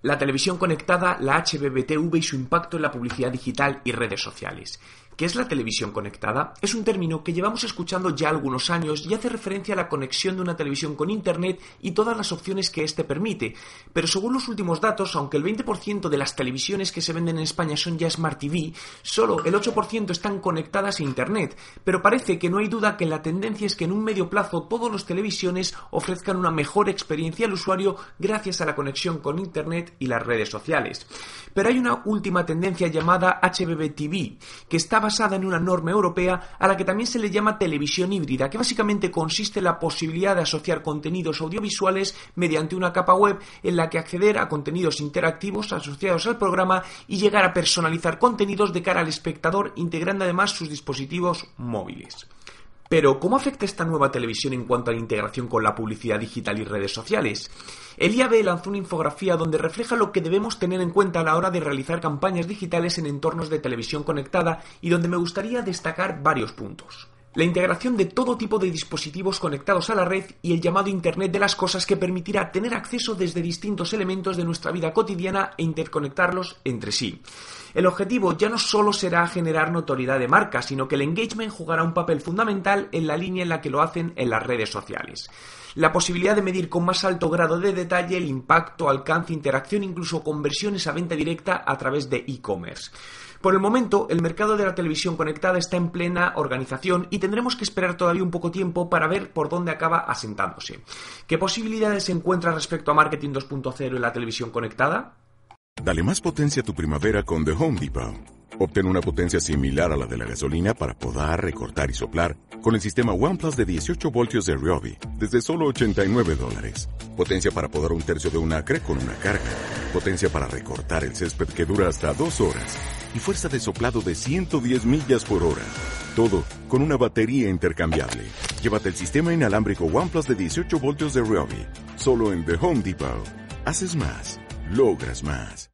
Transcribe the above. La televisión conectada, la HbbTV y su impacto en la publicidad digital y redes sociales. ¿Qué es la televisión conectada? Es un término que llevamos escuchando ya algunos años y hace referencia a la conexión de una televisión con Internet y todas las opciones que éste permite. Pero según los últimos datos, aunque el 20% de las televisiones que se venden en España son ya Smart TV, solo el 8% están conectadas a Internet. Pero parece que no hay duda que la tendencia es que en un medio plazo todas las televisiones ofrezcan una mejor experiencia al usuario gracias a la conexión con Internet y las redes sociales. Pero hay una última tendencia llamada HbbTV, que está basada en una norma europea a la que también se le llama televisión híbrida, que básicamente consiste en la posibilidad de asociar contenidos audiovisuales mediante una capa web en la que acceder a contenidos interactivos asociados al programa y llegar a personalizar contenidos de cara al espectador, integrando además sus dispositivos móviles. Pero, ¿cómo afecta esta nueva televisión en cuanto a la integración con la publicidad digital y redes sociales? El IAB lanzó una infografía donde refleja lo que debemos tener en cuenta a la hora de realizar campañas digitales en entornos de televisión conectada y donde me gustaría destacar varios puntos. La integración de todo tipo de dispositivos conectados a la red y el llamado Internet de las cosas que permitirá tener acceso desde distintos elementos de nuestra vida cotidiana e interconectarlos entre sí. El objetivo ya no solo será generar notoriedad de marca, sino que el engagement jugará un papel fundamental en la línea en la que lo hacen en las redes sociales. La posibilidad de medir con más alto grado de detalle el impacto, alcance, interacción, incluso conversiones a venta directa a través de e-commerce. Por el momento, el mercado de la televisión conectada está en plena organización y tendremos que esperar todavía un poco tiempo para ver por dónde acaba asentándose. ¿Qué posibilidades se encuentra respecto a Marketing 2.0 en la televisión conectada? Dale más potencia a tu primavera con The Home Depot. Obtén una potencia similar a la de la gasolina para podar, recortar y soplar con el sistema OnePlus de 18 voltios de Ryobi desde solo $89. Potencia para podar un tercio de un acre con una carga. Potencia para recortar el césped que dura hasta 2 horas. Y fuerza de soplado de 110 millas por hora. Todo con una batería intercambiable. Llévate el sistema inalámbrico OnePlus de 18 voltios de Ryobi. Solo en The Home Depot. Haces más. Logras más.